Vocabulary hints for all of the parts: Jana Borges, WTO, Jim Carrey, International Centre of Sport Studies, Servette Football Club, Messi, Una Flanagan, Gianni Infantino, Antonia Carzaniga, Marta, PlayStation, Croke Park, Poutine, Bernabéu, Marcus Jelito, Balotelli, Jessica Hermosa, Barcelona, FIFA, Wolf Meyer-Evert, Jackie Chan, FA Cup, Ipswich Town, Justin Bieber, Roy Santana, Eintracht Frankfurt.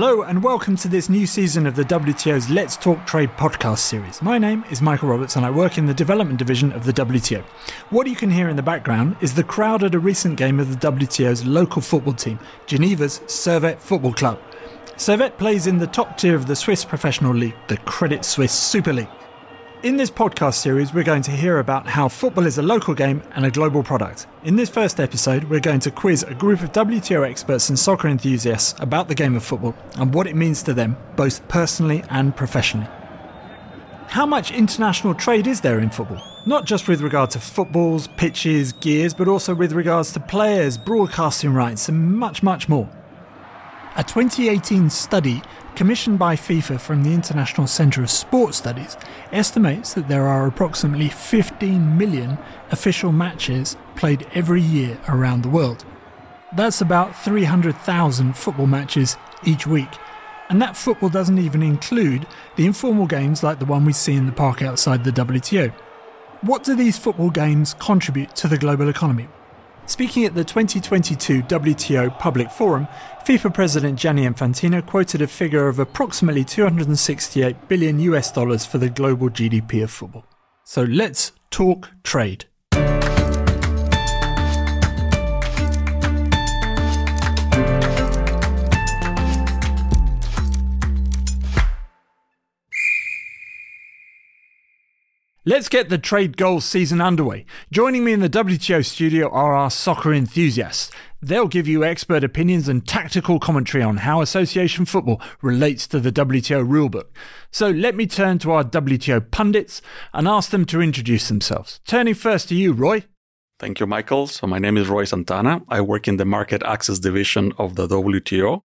Hello and welcome to this new season of the WTO's Let's Talk Trade podcast series. My name is Michael Roberts and I work in the development division of the WTO. What you can hear in the background is the crowd at a recent game of the WTO's local football team, Geneva's Servette Football Club. Servette plays in the top tier of the Swiss professional league, the Credit Suisse Super League. In this podcast series, we're going to hear about how football is a local game and a global product. In this first episode, we're going to quiz a group of WTO experts and soccer enthusiasts about the game of football and what it means to them, both personally and professionally. How much international trade is there in football? Not just with regard to footballs, pitches, gears, but also with regards to players, broadcasting rights, and much, much more. A 2018 study commissioned by FIFA from the International Centre of Sport Studies estimates that there are approximately 15 million official matches played every year around the world. That's about 300,000 football matches each week. And that football doesn't even include the informal games like the one we see in the park outside the WTO. What do these football games contribute to the global economy? Speaking at the 2022 WTO Public Forum, FIFA President Gianni Infantino quoted a figure of approximately $268 billion for the global GDP of football. So let's talk trade. Let's get the trade goals season underway. Joining me in the WTO studio are our soccer enthusiasts. They'll give you expert opinions and tactical commentary on how association football relates to the WTO rulebook. So let me turn to our WTO pundits and ask them to introduce themselves. Turning first to you, Roy. Thank you, Michael. So my name is Roy Santana. I work in the market access division of the WTO.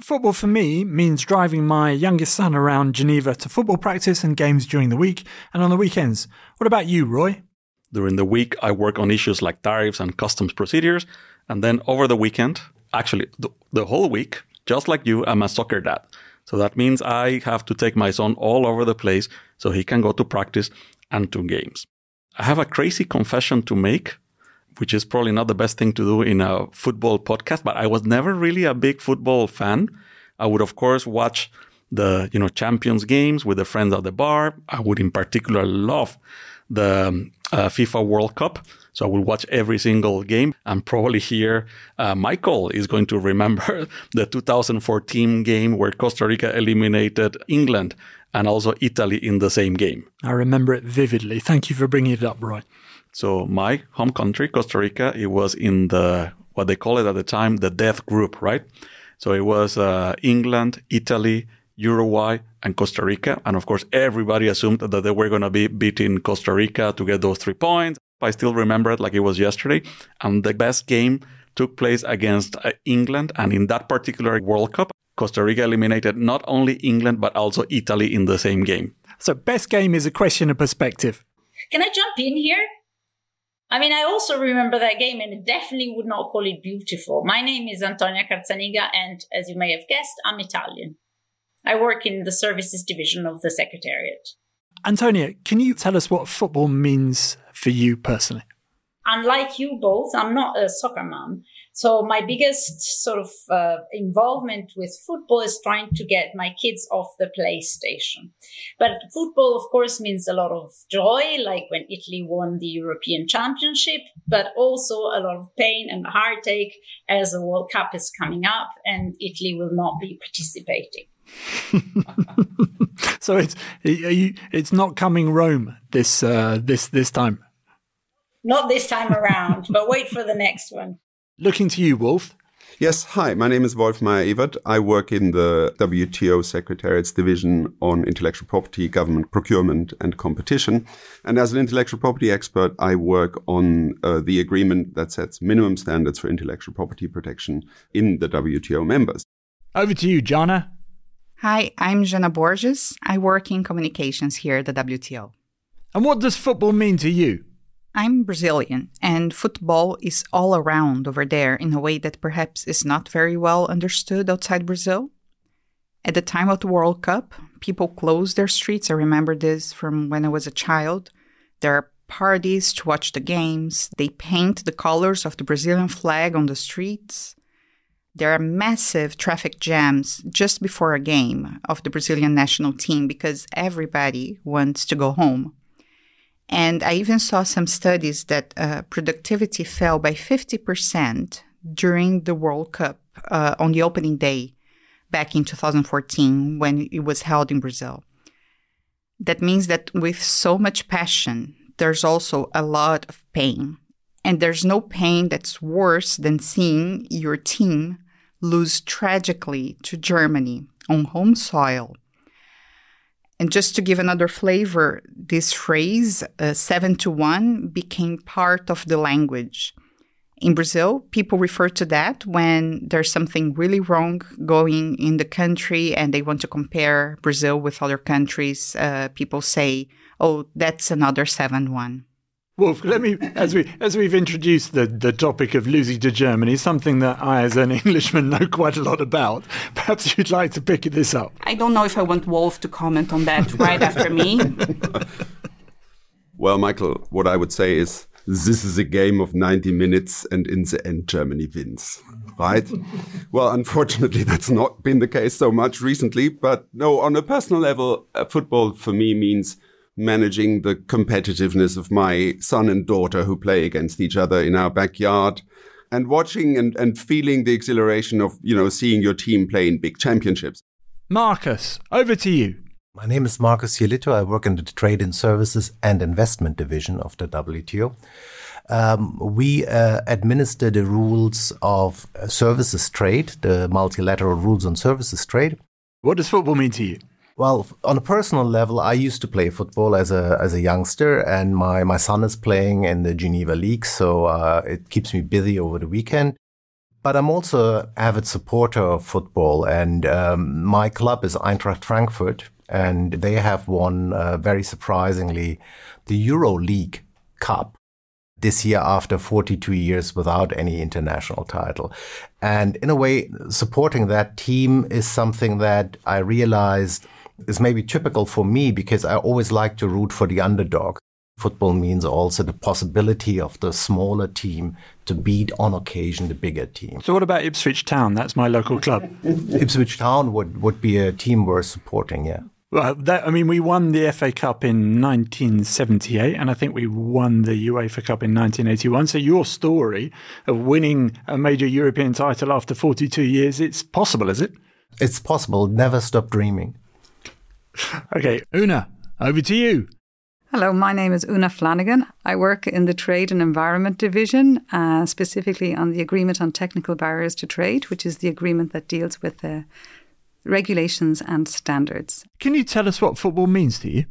Football for me means driving my youngest son around Geneva to football practice and games during the week and on the weekends. What about you, Roy? During the week, I work on issues like tariffs and customs procedures. And then over the weekend, actually the whole week, just like you, I'm a soccer dad. So that means I have to take my son all over the place so he can go to practice and to games. I have a crazy confession to make, which is probably not the best thing to do in a football podcast, but I was never really a big football fan. I would, of course, watch the Champions games with the friends at the bar. I would, in particular, love the FIFA World Cup. So I would watch every single game. And probably here, Michael is going to remember the 2014 game where Costa Rica eliminated England and also Italy in the same game. I remember it vividly. Thank you for bringing it up, Roy. So my home country, Costa Rica, it was in the, what they call it at the time, the death group, right? So it was England, Italy, Uruguay, and Costa Rica. And of course, everybody assumed that they were going to be beating Costa Rica to get those 3 points. I still remember it like it was yesterday. And the best game took place against England. And in that particular World Cup, Costa Rica eliminated not only England, but also Italy in the same game. So best game is a question of perspective. Can I jump in here? I mean, I also remember that game and definitely would not call it beautiful. My name is Antonia Carzaniga, and as you may have guessed, I'm Italian. I work in the services division of the Secretariat. Antonia, can you tell us what football means for you personally? Unlike you both, I'm not a soccer mom. So my biggest sort of involvement with football is trying to get my kids off the PlayStation. But football, of course, means a lot of joy, like when Italy won the European Championship, but also a lot of pain and heartache as the World Cup is coming up and Italy will not be participating. So it's not coming Rome this time. Not this time around, but wait for the next one. Looking to you, Wolf. Yes, hi, my name is Wolf Meyer-Evert. I work in the WTO Secretariat's Division on Intellectual Property, Government Procurement and Competition. And as an intellectual property expert, I work on the agreement that sets minimum standards for intellectual property protection in the WTO members. Over to you, Jana. Hi, I'm Jana Borges. I work in communications here at the WTO. And what does football mean to you? I'm Brazilian, and football is all around over there in a way that perhaps is not very well understood outside Brazil. At the time of the World Cup, people closed their streets. I remember this from when I was a child. There are parties to watch the games. They paint the colors of the Brazilian flag on the streets. There are massive traffic jams just before a game of the Brazilian national team because everybody wants to go home. And I even saw some studies that productivity fell by 50% during the World Cup on the opening day back in 2014 when it was held in Brazil. That means that with so much passion, there's also a lot of pain. And there's no pain that's worse than seeing your team lose tragically to Germany on home soil. And just to give another flavor, this phrase, 7-1, became part of the language. In Brazil, people refer to that when there's something really wrong going in the country and they want to compare Brazil with other countries. People say, oh, that's another 7-1. Wolf, let me, as we've introduced the topic of losing to Germany, something that I, as an Englishman, know quite a lot about. Perhaps you'd like to pick this up. I don't know if I want Wolf to comment on that right after me. Well, Michael, what I would say is this is a game of 90 minutes and in the end Germany wins, right? Well, unfortunately, that's not been the case so much recently. But no, on a personal level, football for me means managing the competitiveness of my son and daughter who play against each other in our backyard and watching and feeling the exhilaration of, you know, seeing your team play in big championships. Marcus, over to you. My name is Marcus Jelito. I work in the Trade and Services and Investment Division of the WTO. We administer the rules of services trade, the multilateral rules on services trade. What does football mean to you? Well, on a personal level, I used to play football as a youngster, and my son is playing in the Geneva League, so it keeps me busy over the weekend. But I'm also an avid supporter of football, and my club is Eintracht Frankfurt, and they have won, very surprisingly, the Euro League Cup this year after 42 years without any international title. And in a way, supporting that team is something that I realized is maybe typical for me because I always like to root for the underdog. Football means also the possibility of the smaller team to beat on occasion the bigger team. So what about Ipswich Town? That's my local club. Ipswich Town would be a team worth supporting, yeah. Well, we won the FA Cup in 1978, and I think we won the UEFA Cup in 1981. So your story of winning a major European title after 42 years, it's possible, is it? It's possible. Never stop dreaming. Okay, Una, over to you. Hello, my name is Una Flanagan. I work in the Trade and Environment Division, specifically on the Agreement on Technical Barriers to Trade, which is the agreement that deals with regulations and standards. Can you tell us what football means to you?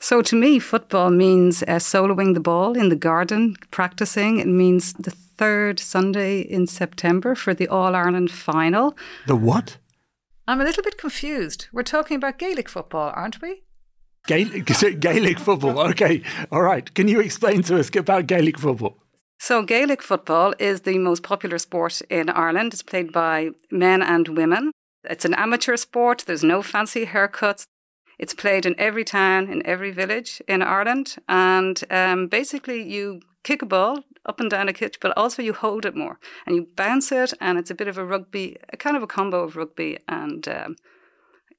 So to me, football means soloing the ball in the garden, practicing. It means the third Sunday in September for the All-Ireland final. The what? I'm a little bit confused. We're talking about Gaelic football, aren't we? Gaelic football. Okay. All right. Can you explain to us about Gaelic football? So Gaelic football is the most popular sport in Ireland. It's played by men and women. It's an amateur sport. There's no fancy haircuts. It's played in every town, in every village in Ireland. And basically you kick a ball up and down a pitch, but also you hold it more and you bounce it. And it's a bit of a rugby, a kind of a combo of rugby and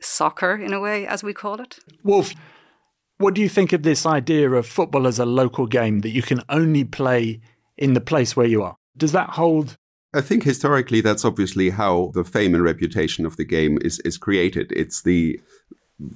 soccer in a way, as we call it. Wolf, what do you think of this idea of football as a local game that you can only play in the place where you are? Does that hold? I think historically that's obviously how the fame and reputation of the game is created. It's the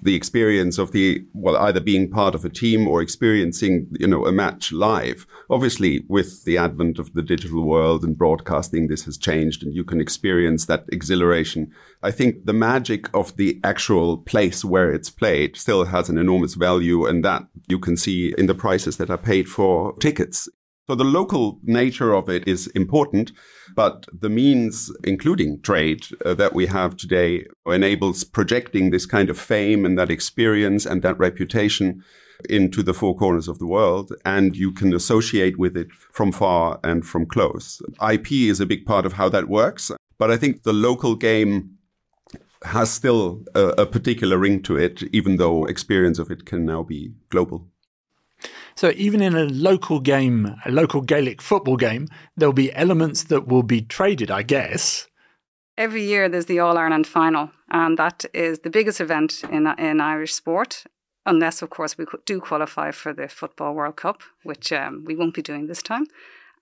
experience of either being part of a team or experiencing, a match live. Obviously, with the advent of the digital world and broadcasting, this has changed and you can experience that exhilaration. I think the magic of the actual place where it's played still has an enormous value, and that you can see in the prices that are paid for tickets. So the local nature of it is important, but the means, including trade, that we have today enables projecting this kind of fame and that experience and that reputation into the four corners of the world, and you can associate with it from far and from close. IP is a big part of how that works, but I think the local game has still a particular ring to it, even though experience of it can now be global. So even in a local game, a local Gaelic football game, there'll be elements that will be traded, I guess, Every year there's the All-Ireland final, and that is the biggest event in Irish sport, unless, of course, we do qualify for the Football World Cup, which we won't be doing this time.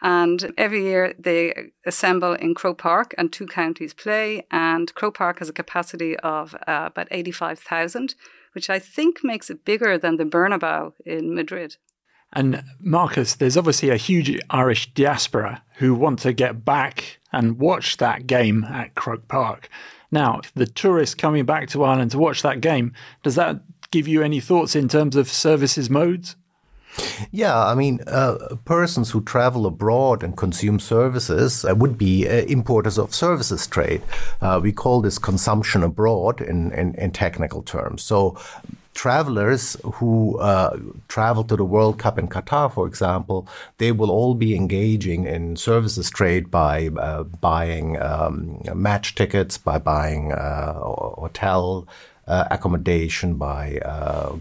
And every year they assemble in Croke Park and two counties play, and Croke Park has a capacity of about 85,000, which I think makes it bigger than the Bernabéu in Madrid. And Marcus, there's obviously a huge Irish diaspora who want to get back and watch that game at Croke Park. Now, the tourists coming back to Ireland to watch that game, does that give you any thoughts in terms of services modes? Yeah, I mean, persons who travel abroad and consume services would be importers of services trade. We call this consumption abroad in technical terms. So travelers who travel to the World Cup in Qatar, for example, they will all be engaging in services trade by buying match tickets, by buying hotel accommodation, by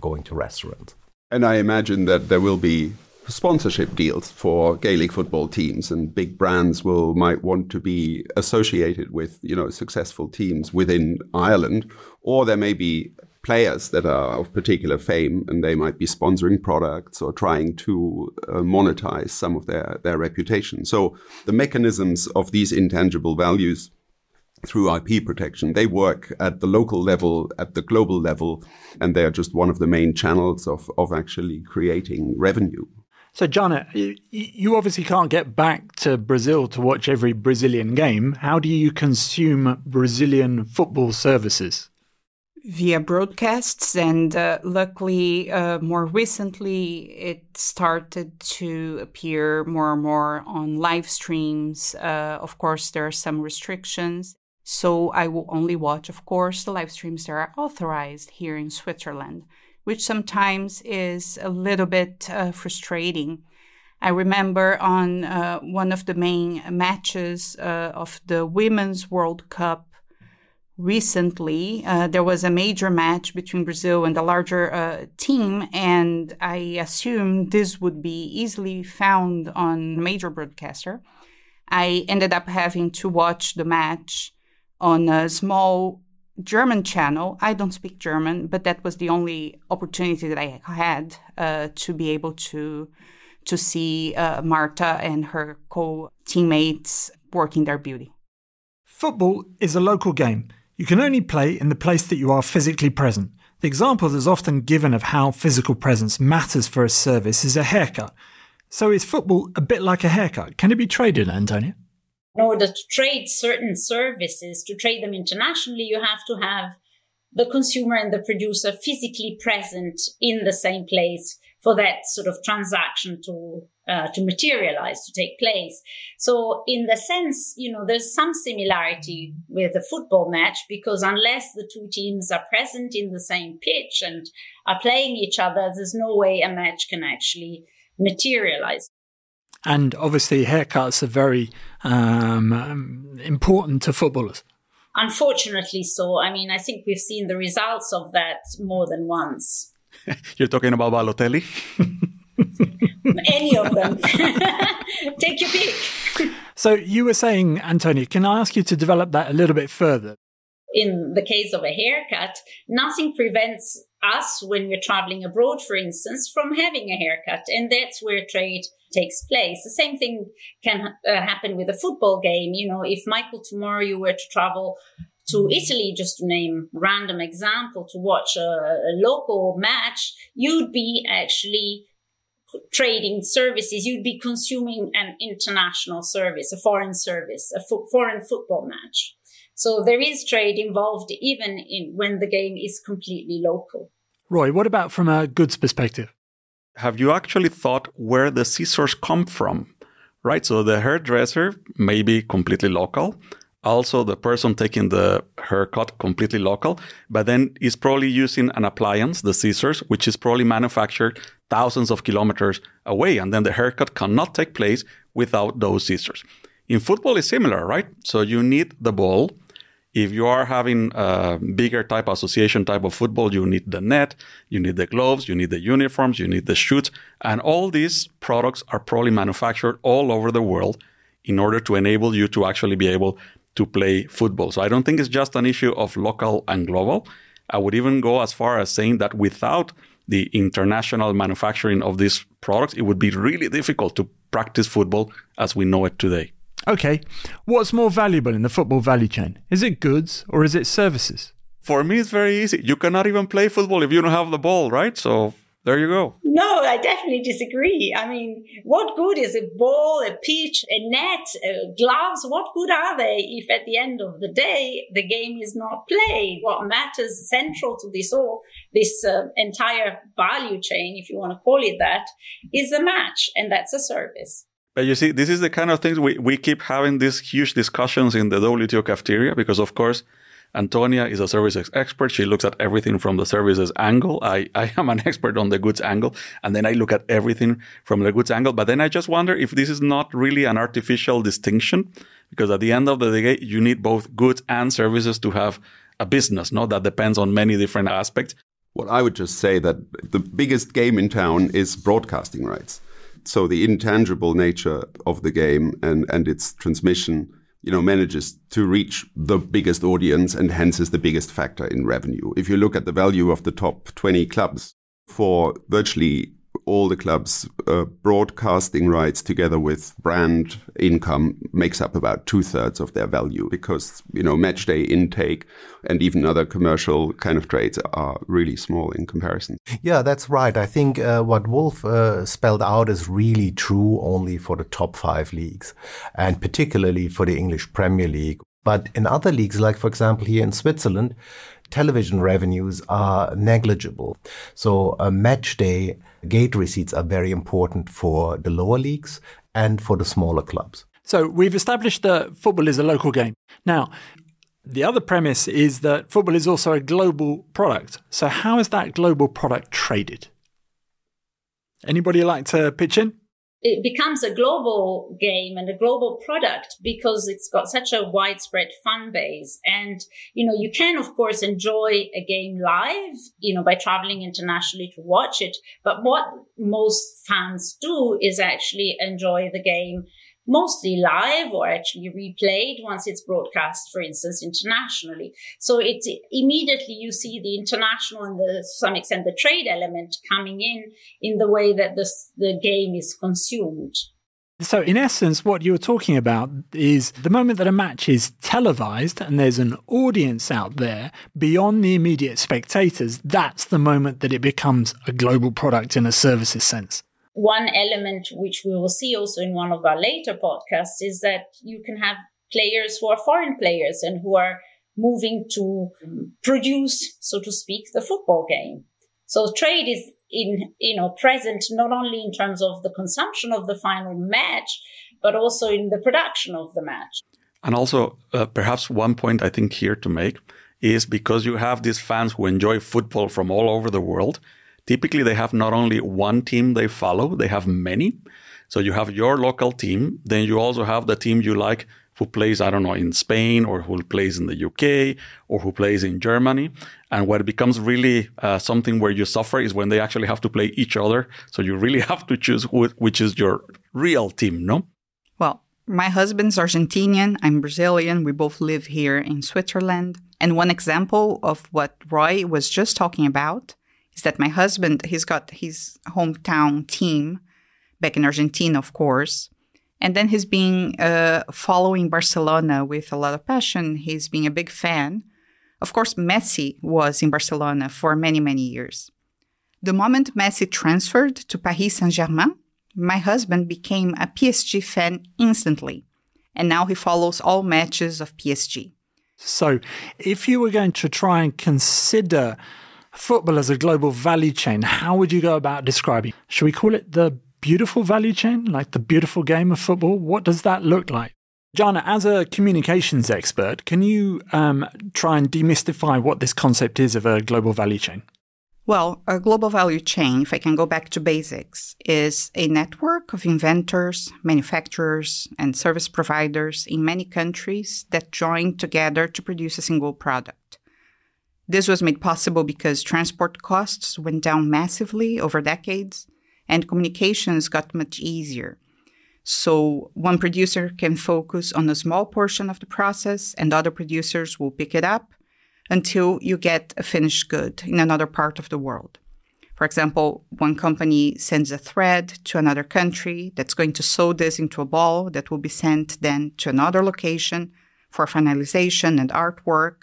going to restaurants. And I imagine that there will be sponsorship deals for Gaelic football teams, and big brands might want to be associated with, you know, successful teams within Ireland, or there may be players that are of particular fame and they might be sponsoring products or trying to monetize some of their reputation. So the mechanisms of these intangible values through IP protection, they work at the local level, at the global level, and they are just one of the main channels of actually creating revenue. So, Jana, you obviously can't get back to Brazil to watch every Brazilian game. How do you consume Brazilian football services? Via broadcasts, and luckily, more recently, it started to appear more and more on live streams. Of course, there are some restrictions. So I will only watch, of course, the live streams that are authorized here in Switzerland, which sometimes is a little bit frustrating. I remember on one of the main matches of the Women's World Cup recently, there was a major match between Brazil and the larger team, and I assumed this would be easily found on major broadcaster. I ended up having to watch the match on a small German channel. I don't speak German, but that was the only opportunity that I had to be able to see Marta and her co-teammates working their beauty. Football is a local game. You can only play in the place that you are physically present. The example that's often given of how physical presence matters for a service is a haircut. So is football a bit like a haircut? Can it be traded, Antonia? In order to trade certain services, to trade them internationally, you have to have the consumer and the producer physically present in the same place for that sort of transaction to materialize, to take place. So in the sense, you know, there's some similarity with a football match, because unless the two teams are present in the same pitch and are playing each other, there's no way a match can actually materialize. And obviously, haircuts are very important to footballers. Unfortunately so. I mean, I think we've seen the results of that more than once. You're talking about Balotelli? Any of them. Take your pick. So you were saying, Antonia, can I ask you to develop that a little bit further? In the case of a haircut, nothing prevents us, when we're traveling abroad, for instance, from having a haircut. And that's where trade takes place. The same thing can happen with a football game. You know, if Michael, tomorrow you were to travel to Italy, just to name a random example, to watch a local match, you'd be actually trading services. You'd be consuming an international service, a foreign football match. So there is trade involved even in when the game is completely local. Roy, what about from a goods perspective? Have you actually thought where the scissors come from? Right, so the hairdresser may be completely local. Also, the person taking the haircut, completely local. But then is probably using an appliance, the scissors, which is probably manufactured thousands of kilometers away. And then the haircut cannot take place without those scissors. In football, it's similar, right? So you need the ball. If you are having a bigger type, association type of football, you need the net, you need the gloves, you need the uniforms, you need the shoes. And all these products are probably manufactured all over the world in order to enable you to actually be able to play football. So I don't think it's just an issue of local and global. I would even go as far as saying that without the international manufacturing of these products, it would be really difficult to practice football as we know it today. Okay, what's more valuable in the football value chain? Is it goods or is it services? For me, it's very easy. You cannot even play football if you don't have the ball, right? So there you go. No, I definitely disagree. I mean, what good is a ball, a pitch, a net, gloves? What good are they if at the end of the day, the game is not played? What matters central to this all, this entire value chain, if you want to call it that, is a match. And that's a service. But you see, this is the kind of things we keep having these huge discussions in the WTO cafeteria because, of course, Antonia is a services expert. She looks at everything from the services angle. I am an expert on the goods angle. And then I look at everything from the goods angle. But then I just wonder if this is not really an artificial distinction, because at the end of the day, you need both goods and services to have a business, no? That depends on many different aspects. Well, I would just say that the biggest game in town is broadcasting rights. So the intangible nature of the game and its transmission, you know, manages to reach the biggest audience and hence is the biggest factor in revenue. If you look at the value of the top 20 clubs, for virtually all the clubs, broadcasting rights together with brand income makes up about 2/3 of their value because, you know, match day intake and even other commercial kind of trades are really small in comparison. Yeah, that's right. I think what Wolf spelled out is really true only for the top 5 leagues and particularly for the English Premier League. But in other leagues, like, for example, here in Switzerland, television revenues are negligible. So a match day gate receipts are very important for the lower leagues and for the smaller clubs. So we've established that football is a local game. Now, the other premise is that football is also a global product. So how is that global product traded? Anybody like to pitch in? It becomes a global game and a global product because it's got such a widespread fan base. And, you know, you can, of course, enjoy a game live, you know, by traveling internationally to watch it. But what most fans do is actually enjoy the game mostly live or actually replayed once it's broadcast, for instance, internationally. So it's immediately you see the international and the, to some extent the trade element coming in the way that the game is consumed. So in essence, what you were talking about is the moment that a match is televised and there's an audience out there beyond the immediate spectators, that's the moment that it becomes a global product in a services sense. One element which we will see also in one of our later podcasts is that you can have players who are foreign players and who are moving to produce, so to speak, the football game. So trade is in, you know, present not only in terms of the consumption of the final match, but also in the production of the match. And also, perhaps one point I think here to make is because you have these fans who enjoy football from all over the world. Typically, they have not only one team they follow, they have many. So you have your local team. Then you also have the team you like who plays, I don't know, in Spain or who plays in the UK or who plays in Germany. And what becomes really something where you suffer is when they actually have to play each other. So you really have to choose which is your real team, no? Well, my husband's Argentinian. I'm Brazilian. We both live here in Switzerland. And one example of what Roy was just talking about is that my husband, he's got his hometown team back in Argentina, of course. And then he's been following Barcelona with a lot of passion. He's been a big fan. Of course, Messi was in Barcelona for many, many years. The moment Messi transferred to Paris Saint-Germain, my husband became a PSG fan instantly. And now he follows all matches of PSG. So if you were going to try and consider football as a global value chain, how would you go about describing? Should we call it the beautiful value chain, like the beautiful game of football? What does that look like? Jana, as a communications expert, can you try and demystify what this concept is of a global value chain? Well, a global value chain, if I can go back to basics, is a network of inventors, manufacturers, and service providers in many countries that join together to produce a single product. This was made possible because transport costs went down massively over decades and communications got much easier. So one producer can focus on a small portion of the process and other producers will pick it up until you get a finished good in another part of the world. For example, one company sends a thread to another country that's going to sew this into a ball that will be sent then to another location for finalization and artwork,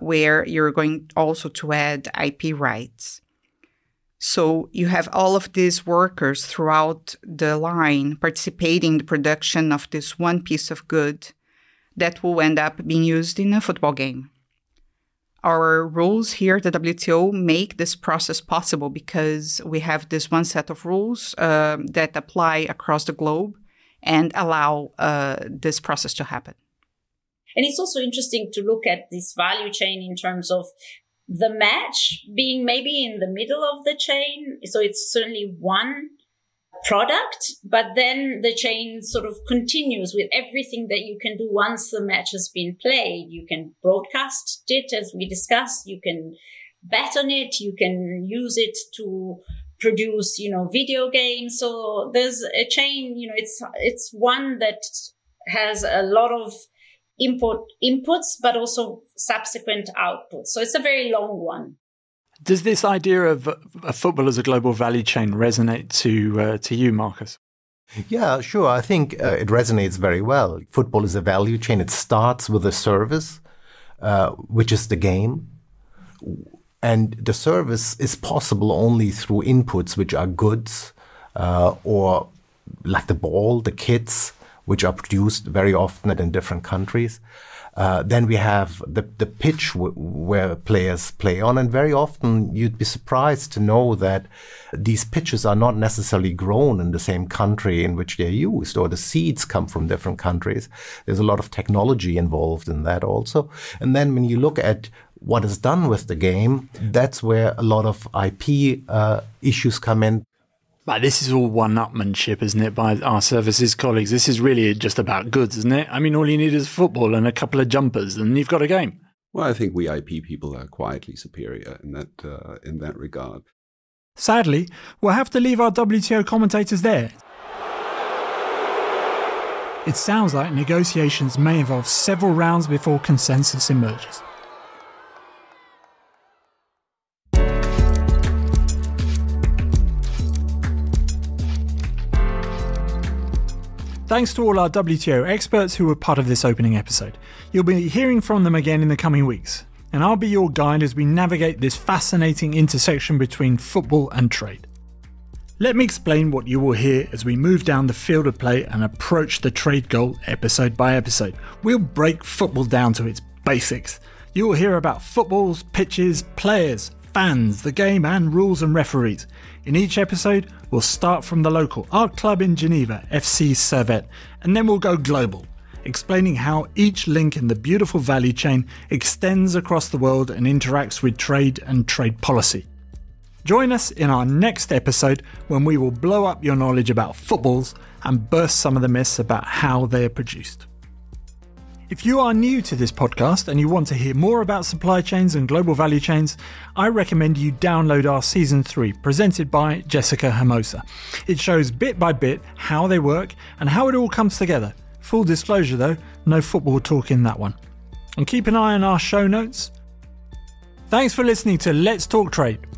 where you're going also to add IP rights. So you have all of these workers throughout the line participating in the production of this one piece of good that will end up being used in a football game. Our rules here at the WTO make this process possible because we have this one set of rules that apply across the globe and allow this process to happen. And it's also interesting to look at this value chain in terms of the match being maybe in the middle of the chain. So it's certainly one product, but then the chain sort of continues with everything that you can do once the match has been played. You can broadcast it, as we discussed, you can bet on it, you can use it to produce, video games. So there's a chain, it's one that has a lot of inputs, but also subsequent outputs. So it's a very long one. Does this idea of football as a global value chain resonate to you, Marcus? Yeah, sure. I think it resonates very well. Football is a value chain. It starts with a service, which is the game. And the service is possible only through inputs, which are goods, or like the ball, the kits, which are produced very often in different countries. Then we have the pitch where players play on. And very often you'd be surprised to know that these pitches are not necessarily grown in the same country in which they're used, or the seeds come from different countries. There's a lot of technology involved in that also. And then when you look at what is done with the game, that's where a lot of IP issues come in. But this is all one-upmanship, isn't it, by our services colleagues? This is really just about goods, isn't it? I mean, all you need is football and a couple of jumpers, and you've got a game. Well, I think we IP people are quietly superior in that regard. Sadly, we'll have to leave our WTO commentators there. It sounds like negotiations may involve several rounds before consensus emerges. Thanks to all our WTO experts who were part of this opening episode. You'll be hearing from them again in the coming weeks, and I'll be your guide as we navigate this fascinating intersection between football and trade. Let me explain what you will hear as we move down the field of play and approach the trade goal episode by episode. We'll break football down to its basics. You'll hear about footballs, pitches, players, fans, the game, and rules and referees. In each episode, we'll start from the local, our club in Geneva, FC Servette, and then we'll go global, explaining how each link in the beautiful value chain extends across the world and interacts with trade and trade policy. Join us in our next episode when we will blow up your knowledge about footballs and burst some of the myths about how they are produced. If you are new to this podcast and you want to hear more about supply chains and global value chains, I recommend you download our Season 3, presented by Jessica Hermosa. It shows bit by bit how they work and how it all comes together. Full disclosure though, no football talk in that one. And keep an eye on our show notes. Thanks for listening to Let's Talk Trade.